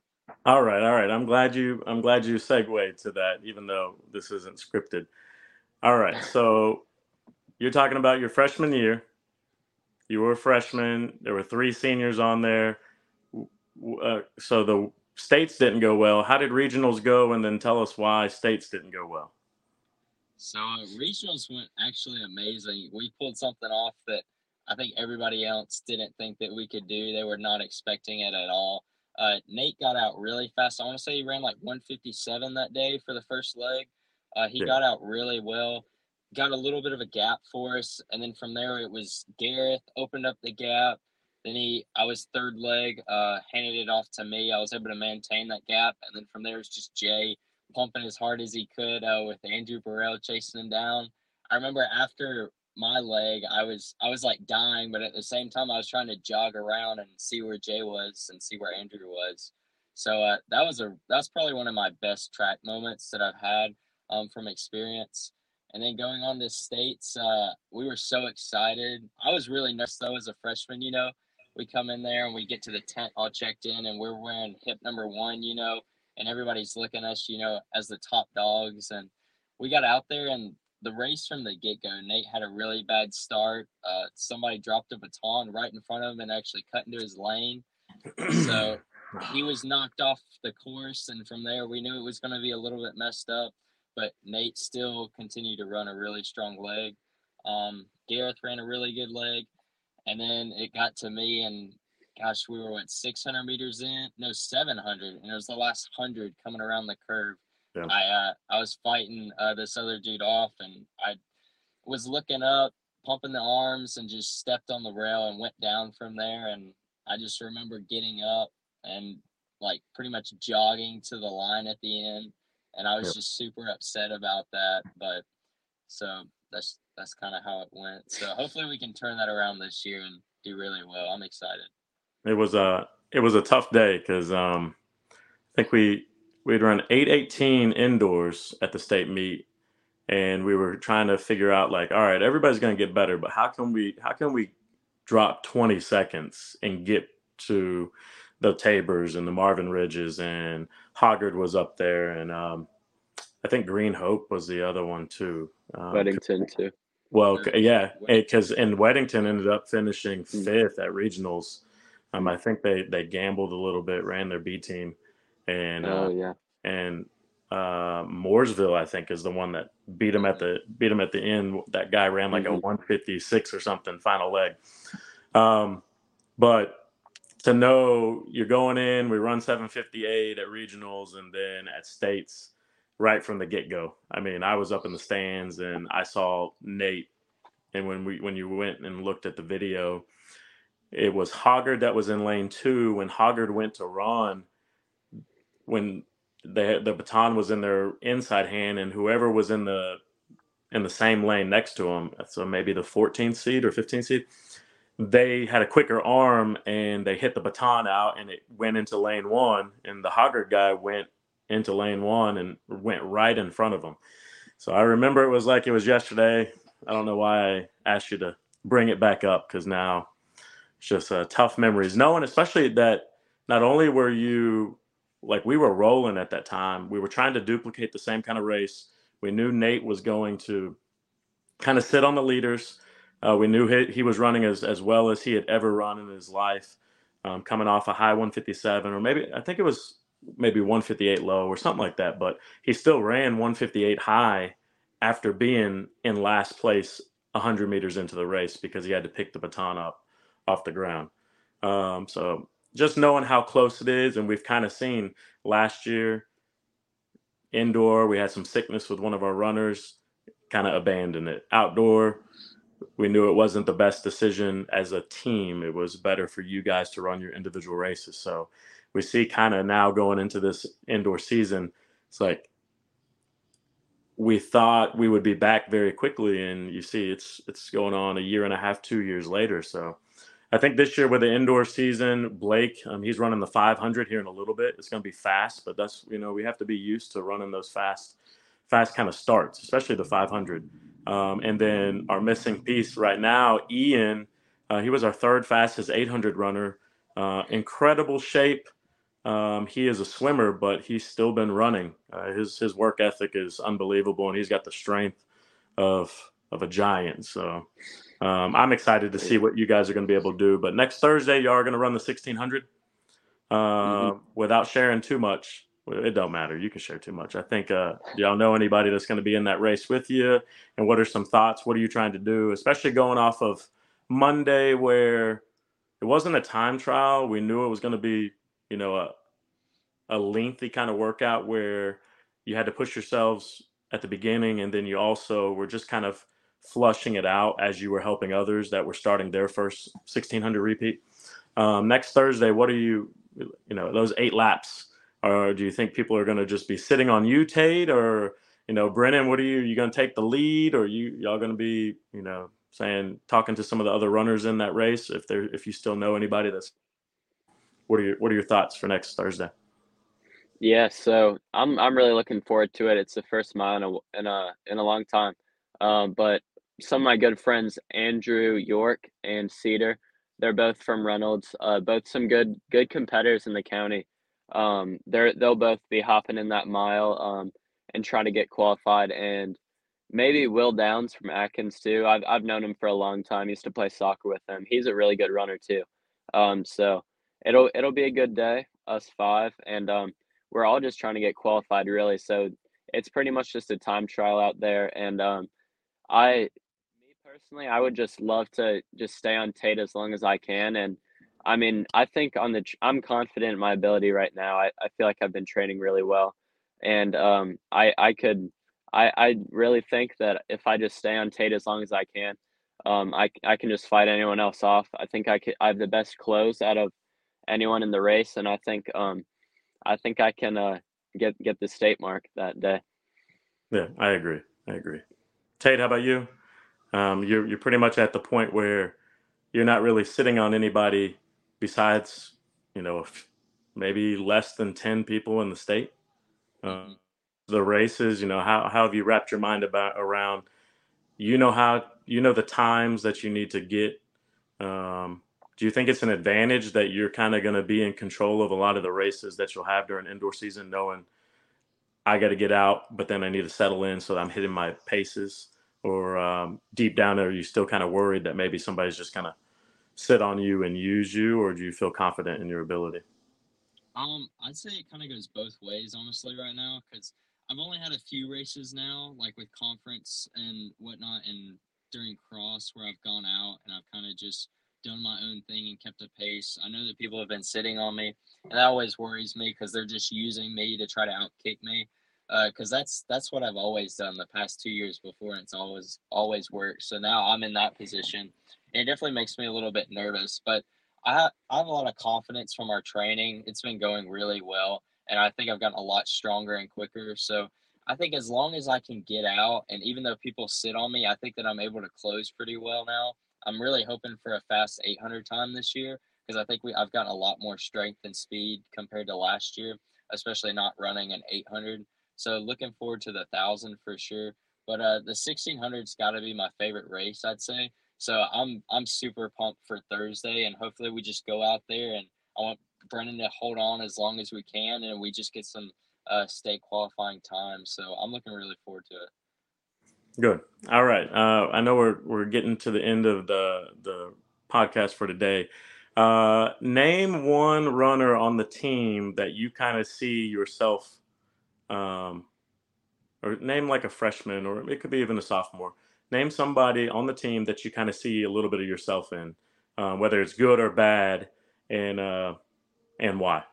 all right, I'm glad you segued to that, even though this isn't scripted. All right, so you're talking about your freshman year. You were a freshman, there were three seniors on there. So the States didn't go well. How did regionals go? And then tell us why States didn't go well. So regionals went actually amazing. We pulled something off that I think everybody else didn't think that we could do. They were not expecting it at all. Nate got out really fast. I want to say he ran like 157 that day for the first leg. He got out really well, got a little bit of a gap for us. And then from there, it was Gareth opened up the gap. Then I was third leg, handed it off to me. I was able to maintain that gap. And then from there, it's just Jay pumping as hard as he could with Andrew Burrell chasing him down. I remember after my leg, I was like dying, but at the same time I was trying to jog around and see where Jay was and see where Andrew was. So that's probably one of my best track moments that I've had from experience. And then going on to States, we were so excited. I was really nervous though as a freshman. We come in there and we get to the tent all checked in and we're wearing hip number 1, and everybody's looking at us, as the top dogs. And we got out there and the race from the get-go, Nate had a really bad start. Somebody dropped a baton right in front of him and actually cut into his lane. So he was knocked off the course, and from there we knew it was going to be a little bit messed up, but Nate still continued to run a really strong leg. Gareth ran a really good leg, and then it got to me, and gosh, we were 600 meters in? No, 700, and it was the last 100 coming around the curve. Yeah. I was fighting this other dude off, and I was looking up, pumping the arms, and just stepped on the rail and went down from there. And I just remember getting up and pretty much jogging to the line at the end. And I was just super upset about that. But so that's kind of how it went. So hopefully we can turn that around this year and do really well. I'm excited. It was a tough day because I think we'd run 8:18 indoors at the state meet, and we were trying to figure out all right, everybody's going to get better, but how can we drop 20 seconds and get to the Tabors and the Marvin Ridges, and Hoggard was up there, and I think Green Hope was the other one too. Weddington too. Well, yeah, because Weddington ended up finishing fifth at regionals. I think they gambled a little bit, ran their B team. And Mooresville, I think, is the one that beat him at the end. That guy ran a 156 or something final leg. But to know you're going in, we run 758 at regionals, and then at states right from the get go. I was up in the stands and I saw Nate. And when you went and looked at the video, it was Hoggard that was in lane 2 when Hoggard went to run. When the baton was in their inside hand, and whoever was in the same lane next to him, so maybe the 14th seed or 15th seed, they had a quicker arm and they hit the baton out and it went into lane 1, and the Hoggard guy went into lane 1 and went right in front of him. So I remember it was like it was yesterday. I don't know why I asked you to bring it back up, because now it's just tough memories. Knowing especially that not only were you – we were rolling at that time. We were trying to duplicate the same kind of race. We knew Nate was going to kind of sit on the leaders. We knew he was running as well as he had ever run in his life, coming off a high 157, or maybe I think it was maybe 158 low or something like that. But he still ran 158 high after being in last place 100 meters into the race, because he had to pick the baton up off the ground. So just knowing how close it is, and we've kind of seen last year indoor, we had some sickness with one of our runners, kind of abandoned it. Outdoor, we knew it wasn't the best decision as a team. It was better for you guys to run your individual races. So we see kind of now going into this indoor season, it's we thought we would be back very quickly, and you see it's going on a year and a half, 2 years later. So I think this year with the indoor season, Blake, he's running the 500 here in a little bit. It's going to be fast, but that's, we have to be used to running those fast kind of starts, especially the 500. And then our missing piece right now, Ian, he was our third fastest 800 runner, incredible shape. He is a swimmer, but he's still been running. His work ethic is unbelievable, and he's got the strength of a giant. So I'm excited to see what you guys are going to be able to do. But next Thursday, you are going to run the 1600 without sharing too much. It don't matter. You can share too much. I think, do y'all know anybody that's going to be in that race with you? And what are some thoughts? What are you trying to do? Especially going off of Monday, where it wasn't a time trial. We knew it was going to be, you know, a lengthy kind of workout where you had to push yourselves at the beginning. And then you also were just kind of flushing it out as you were helping others that were starting their first 1600 repeat. Next Thursday, what are you know, those 8 laps, or do you think people are going to just be sitting on you, Tate, or, you know, Brennan, what are you going to take the lead, or y'all going to be, you know, talking to some of the other runners in that race? If you still know anybody what are your thoughts for next Thursday? Yeah, so I'm really looking forward to it. It's the first mile in a long time. But some of my good friends, Andrew York and Cedar, they're both from Reynolds, both some good competitors in the county. They'll both be hopping in that mile and trying to get qualified, and maybe Will Downs from Atkins too. I've known him for a long time. Used to play soccer with him. He's a really good runner too. So it'll be a good day, us 5, and we're all just trying to get qualified really. So it's pretty much just a time trial out there. And I would just love to just stay on Tate as long as I can. And I mean, I think I'm confident in my ability right now. I feel like I've been training really well. And I really think that if I just stay on Tate as long as I can, I can just fight anyone else off. I think I have the best clothes out of anyone in the race. And I think I can get the state mark that day. Yeah, I agree. Tate, how about you? You're pretty much at the point where you're not really sitting on anybody besides, you know, maybe less than 10 people in the state. The races, you know, how have you wrapped your mind around, you know, the times that you need to get? Do you think it's an advantage that you're kind of going to be in control of a lot of the races that you'll have during indoor season, knowing I got to get out, but then I need to settle in so that I'm hitting my paces? Or deep down, are you still kind of worried that maybe somebody's just kind of sit on you and use you, or do you feel confident in your ability? I'd say it kind of goes both ways, honestly, right now, because I've only had a few races now, like with conference and whatnot, and during cross where I've gone out and I've kind of just done my own thing and kept a pace. I know that people have been sitting on me, and that always worries me because they're just using me to try to outkick me. Because that's what I've always done the past 2 years before, and it's always worked. So now I'm in that position. It definitely makes me a little bit nervous, but I have a lot of confidence from our training. It's been going really well, and I think I've gotten a lot stronger and quicker. So I think as long as I can get out, and even though people sit on me, I think that I'm able to close pretty well now. I'm really hoping for a fast 800 time this year, because I think I've gotten a lot more strength and speed compared to last year, especially not running an 800. So looking forward to the 1,000 for sure, but the 1,600's got to be my favorite race, I'd say. So I'm super pumped for Thursday, and hopefully we just go out there, and I want Brennan to hold on as long as we can, and we just get some state qualifying time. So I'm looking really forward to it. Good. All right. I know we're getting to the end of the podcast for today. Name one runner on the team that you kind of see yourself. Or name like a freshman, or it could be even a sophomore. Name somebody on the team that you kind of see a little bit of yourself in, whether it's good or bad, and why.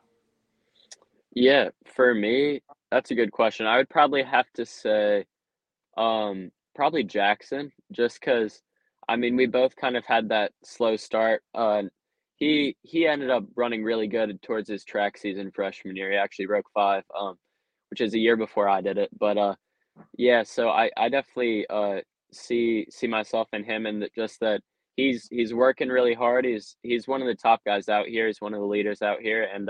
Yeah, for me, that's a good question. I would probably have to say probably Jackson, just because, I mean, we both kind of had that slow start. He ended up running really good towards his track season freshman year. He actually broke 5. Which is a year before I did it. But yeah, so I definitely see myself in him, and just that he's working really hard. He's one of the top guys out here. He's one of the leaders out here, and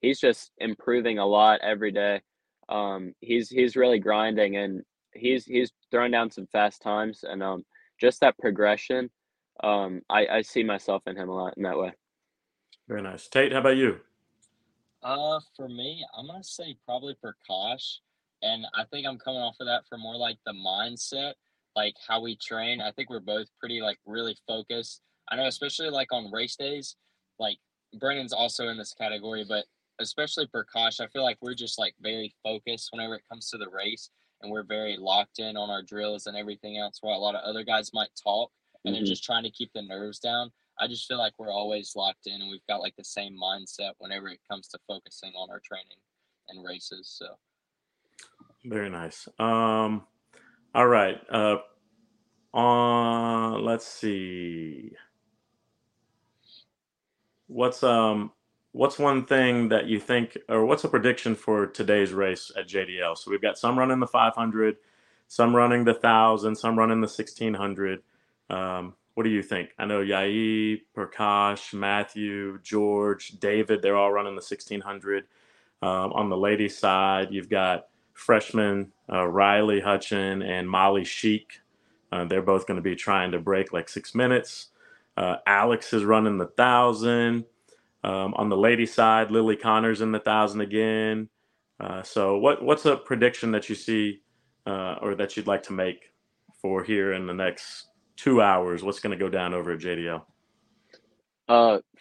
he's just improving a lot every day. He's really grinding, and he's throwing down some fast times, and just that progression. I see myself in him a lot in that way. Very nice. Tate, how about you? For me, I'm going to say probably Prakash. And I think I'm coming off of that for more like the mindset, like how we train. I think we're both pretty like really focused. I know, especially like on race days, like Brennan's also in this category, but especially Prakash, I feel like we're just like very focused whenever it comes to the race, and we're very locked in on our drills and everything else, while a lot of other guys might talk and they're just trying to keep the nerves down. I just feel like we're always locked in, and we've got like the same mindset whenever it comes to focusing on our training and races. So very nice. All right. Let's see. What's one thing that you think, or what's a prediction for today's race at JDL? So we've got some running the 500, some running the 1,000, some running the 1,600. What do you think? I know Yai, Prakash, Matthew, George, David, they're all running the 1,600. On the ladies' side, you've got freshmen Riley Hutchin and Molly Sheik. They're both going to be trying to break like 6 minutes. Alex is running the 1,000. On the ladies' side, Lily Connors in the 1,000 again. So what's a prediction that you see or that you'd like to make for here in the next 2 hours? What's going to go down over at JDL?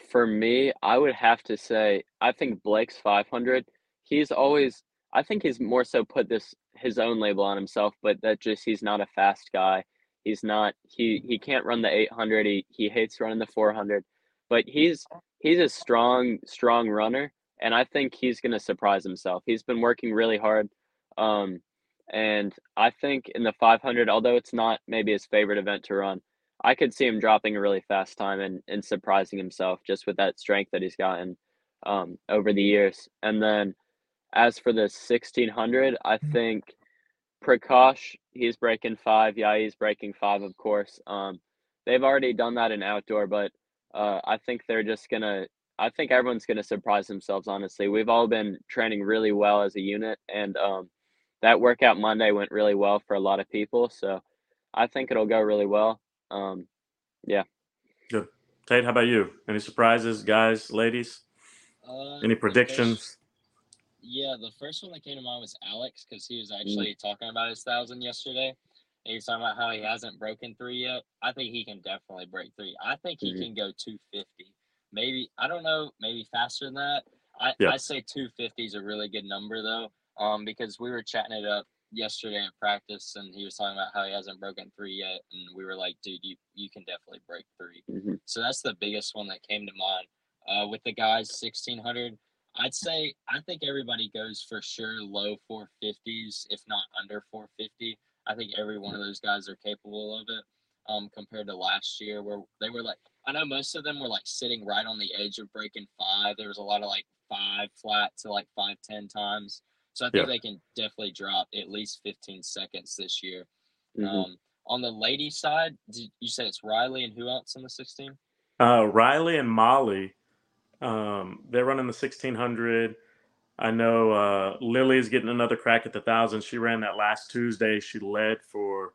For me, I would have to say I think Blake's 500. He's always – I think he's more so put this his own label on himself, but that just he's not a fast guy. He's not – he can't run the 800. He hates running the 400. But he's a strong runner, and I think he's going to surprise himself. He's been working really hard. And I think in the 500, although it's not maybe his favorite event to run, I could see him dropping a really fast time and surprising himself just with that strength that he's gotten over the years. And then as for the 1600, I think Prakash, he's breaking 5. Yeah, he's breaking 5, of course. They've already done that in outdoor, but I think they're just going to – I think everyone's going to surprise themselves, honestly. We've all been training really well as a unit, and that workout Monday went really well for a lot of people. So I think it'll go really well. Yeah. Good. Tate, how about you? Any surprises, guys, ladies? Any predictions? The first one that came to mind was Alex, because he was actually talking about his 1,000 yesterday. And he's talking about how he hasn't broken 3 yet. I think he can definitely break 3. I think he can go 250. Maybe, I don't know, maybe faster than that. I say 250 is a really good number, though, because we were chatting it up yesterday at practice, and he was talking about how he hasn't broken 3 yet, and we were like, dude, you can definitely break 3. So that's the biggest one that came to mind. With the guys, 1600, I'd say I think everybody goes for sure low 450s, if not under 450. I think every one of those guys are capable of it, compared to last year where they were like, I know most of them were like sitting right on the edge of breaking 5. There was a lot of like 5 flat to like 5:10 times. So I think they can definitely drop at least 15 seconds this year. On the ladies' side, you said it's Riley and who else in the 16? Riley and Molly. They're running the 1,600. I know Lily's getting another crack at the 1,000. She ran that last Tuesday. She led for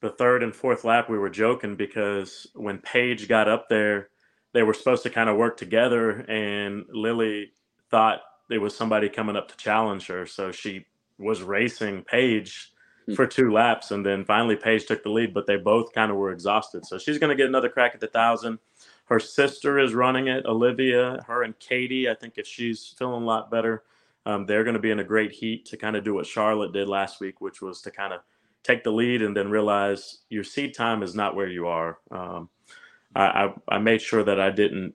the 3rd and 4th lap. We were joking because when Paige got up there, they were supposed to kind of work together, and Lily thought it was somebody coming up to challenge her. So she was racing Paige for 2 laps, and then finally Paige took the lead, but they both kind of were exhausted. So she's going to get another crack at the 1,000. Her sister is running it, Olivia, her and Katie. I think if she's feeling a lot better, they're going to be in a great heat to kind of do what Charlotte did last week, which was to kind of take the lead and then realize your seed time is not where you are. I made sure that I didn't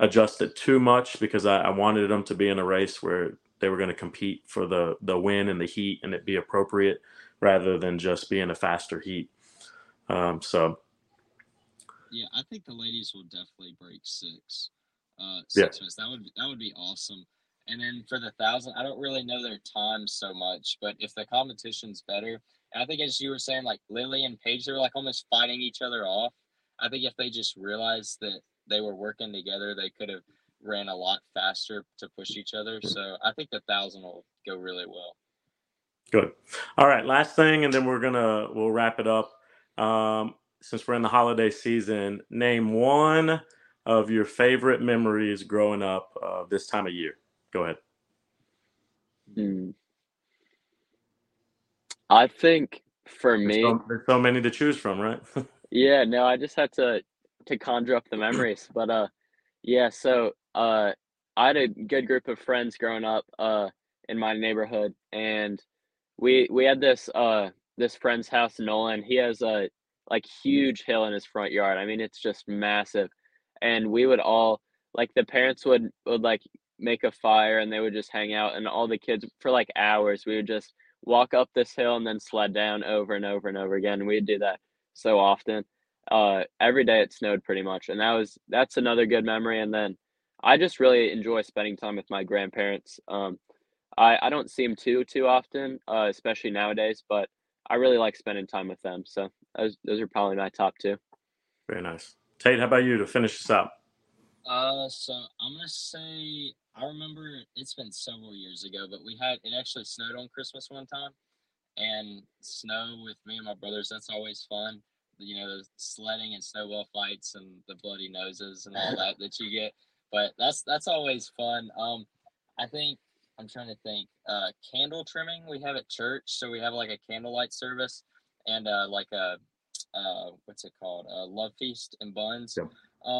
adjust it too much because I wanted them to be in a race where they were going to compete for the win and the heat, and it be appropriate rather than just being a faster heat. Yeah, I think the ladies will definitely break 6. 6 minutes. That would be awesome. And then for the 1,000, I don't really know their time so much, but if the competition's better, and I think as you were saying, like Lily and Paige, they were like almost fighting each other off. I think if they just realized that they were working together, they could have ran a lot faster to push each other. So I think the 1,000 will go really well. Good. All right. Last thing, and then we'll wrap it up. Since we're in the holiday season, name one of your favorite memories growing up this time of year. Go ahead. I think for me, there's so many to choose from, right? Yeah, no, I just had to conjure up the memories. But, yeah, so I had a good group of friends growing up in my neighborhood, and we had this this friend's house, Nolan. He has a like huge hill in his front yard. I mean, it's just massive, and we would all like the parents would like make a fire and they would just hang out, and all the kids for like hours we would just walk up this hill and then sled down over and over and over again. And we'd do that so often. Every day it snowed pretty much, and that's another good memory. And then I just really enjoy spending time with my grandparents. I don't see them too often, especially nowadays, but I really like spending time with them. So those are probably my top two. Very nice. Tate, how about you to finish this up? So I'm going to say, I remember it's been several years ago, but it actually snowed on Christmas one time, and snow with me and my brothers, that's always fun. You know, the sledding and snowball fights and the bloody noses and all that you get, but that's always fun. I think I'm trying to think, candle trimming we have at church. So we have like a candlelight service and like a, what's it called? A love feast and buns. Yep.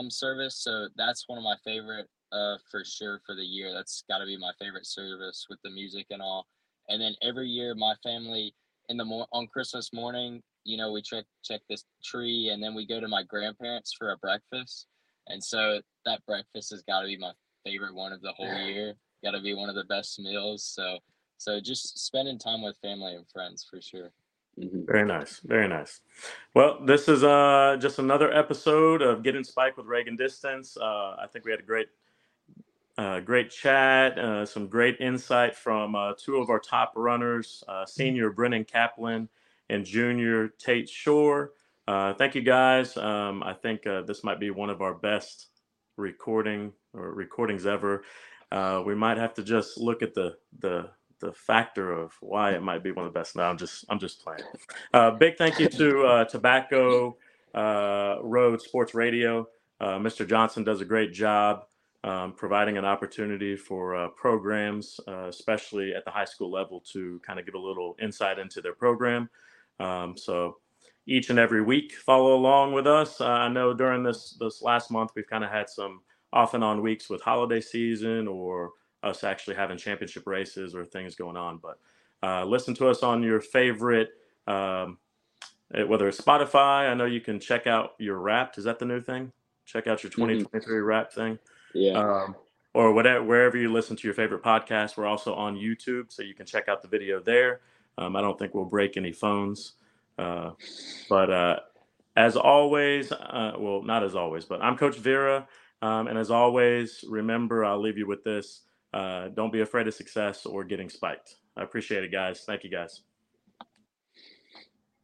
Service. So that's one of my favorite, for sure, for the year. That's got to be my favorite service with the music and all. And then every year, my family on Christmas morning, you know, we check this tree, and then we go to my grandparents for a breakfast. And so that breakfast has got to be my favorite one of the whole year. Got to be one of the best meals. So just spending time with family and friends for sure. Very nice. Very nice. Well, this is just another episode of Getting Spiked with Reagan Distance. I think we had a great chat, some great insight from two of our top runners, senior Brennan Kaplan and junior Tate Shore. Thank you guys. I think this might be one of our best recordings ever. We might have to just look at the factor of why it might be one of the best. No, I'm just playing. Big thank you to Tobacco Road Sports Radio. Mr. Johnson does a great job providing an opportunity for programs, especially at the high school level, to kind of give a little insight into their program. So each and every week, follow along with us. I know during this last month, we've kind of had some off and on weeks with holiday season or us actually having championship races or things going on, but listen to us on your favorite, whether it's Spotify. I know you can check out your Wrapped. Is that the new thing? Check out your 2023 Wrapped thing. Yeah. Or whatever, wherever you listen to your favorite podcast. We're also on YouTube, so you can check out the video there. I don't think we'll break any phones, but as always, well, not as always, but I'm Coach Vera. And as always, remember, I'll leave you with this. Don't be afraid of success or getting spiked. I appreciate it, guys. Thank you, guys.